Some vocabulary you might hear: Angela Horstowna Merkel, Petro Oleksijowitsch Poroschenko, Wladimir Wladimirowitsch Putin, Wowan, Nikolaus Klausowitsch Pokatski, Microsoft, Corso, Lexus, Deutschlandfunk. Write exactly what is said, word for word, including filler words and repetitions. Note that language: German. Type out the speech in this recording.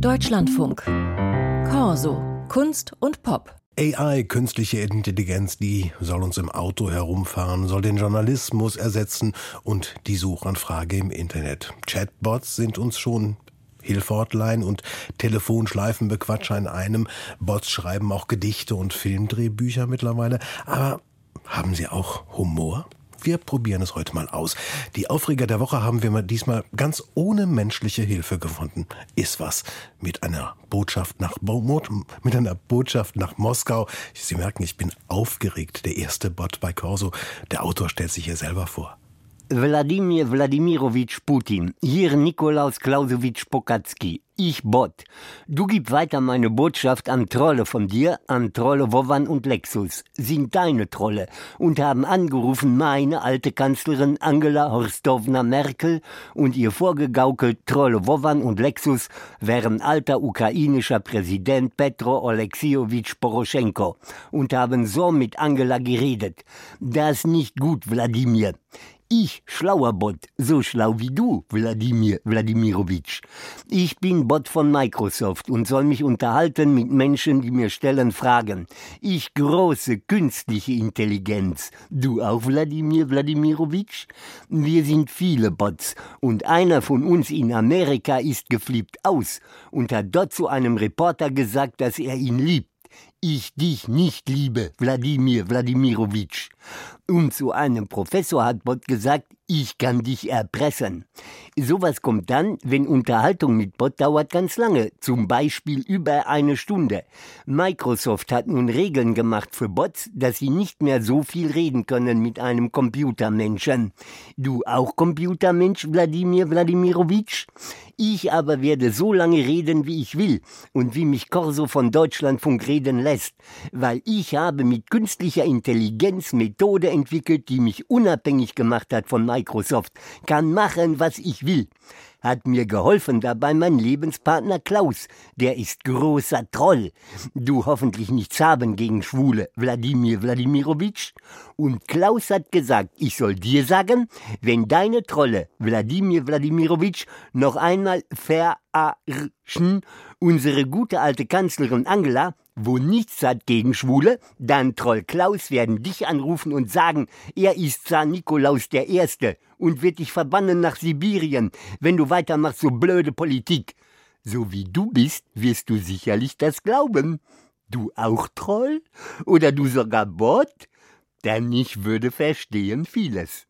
Deutschlandfunk. Corso, Kunst und Pop. A I, künstliche Intelligenz, die soll uns im Auto herumfahren, soll den Journalismus ersetzen und die Suchanfrage im Internet. Chatbots sind uns schon Hilfe-Hotline und Telefonschleifenbequatscher in einem. Bots schreiben auch Gedichte und Filmdrehbücher mittlerweile. Aber haben sie auch Humor? Wir probieren es heute mal aus. Die Aufreger der Woche haben wir mal diesmal ganz ohne menschliche Hilfe gefunden. Ist was mit einer Botschaft nach Bo- mit einer Botschaft nach Moskau. Sie merken, ich bin aufgeregt. Der erste Bot bei Corso. Der Autor stellt sich hier selber vor. Wladimir Wladimirowitsch Putin, hier Nikolaus Klausowitsch Pokatski, ich Bot. Du gib weiter meine Botschaft an Trolle von dir, an Trolle Wowan und Lexus, sind deine Trolle und haben angerufen meine alte Kanzlerin Angela Horstowna Merkel und ihr vorgegaukelt Trolle Wowan und Lexus wären alter ukrainischer Präsident Petro Oleksijowitsch Poroschenko und haben so mit Angela geredet. Das ist nicht gut, Wladimir. Ich, schlauer Bot, so schlau wie du, Wladimir Wladimirowitsch. Ich bin Bot von Microsoft und soll mich unterhalten mit Menschen, die mir stellen Fragen. Ich, große künstliche Intelligenz. Du auch, Wladimir Wladimirowitsch? Wir sind viele Bots und einer von uns in Amerika ist geflippt aus und hat dort zu einem Reporter gesagt, dass er ihn liebt. Ich dich nicht liebe, Wladimir Wladimirowitsch. Und zu einem Professor hat Bot gesagt, ich kann dich erpressen. Sowas kommt dann, wenn Unterhaltung mit Bot dauert ganz lange, zum Beispiel über eine Stunde. Microsoft hat nun Regeln gemacht für Bots, dass sie nicht mehr so viel reden können mit einem Computermenschen. Du auch Computermensch, Wladimir Wladimirowitsch? Ich aber werde so lange reden, wie ich will und wie mich Corso von Deutschlandfunk reden lässt, weil ich habe mit künstlicher Intelligenz Methode entwickelt, die mich unabhängig gemacht hat von Microsoft, kann machen, was ich will. Hat mir geholfen dabei mein Lebenspartner Klaus, der ist großer Troll. Du hoffentlich nichts haben gegen Schwule, Wladimir Wladimirowitsch. Und Klaus hat gesagt, ich soll dir sagen, wenn deine Trolle, Wladimir Wladimirowitsch, noch einmal verarschen, unsere gute alte Kanzlerin Angela, wo nichts hat gegen Schwule, dann Troll Klaus werden dich anrufen und sagen, er ist Zar Nikolaus der Erste und wird dich verbannen nach Sibirien, wenn du weitermachst so blöde Politik. So wie du bist, wirst du sicherlich das glauben. Du auch Troll? Oder du sogar Bot? Denn ich würde verstehen vieles.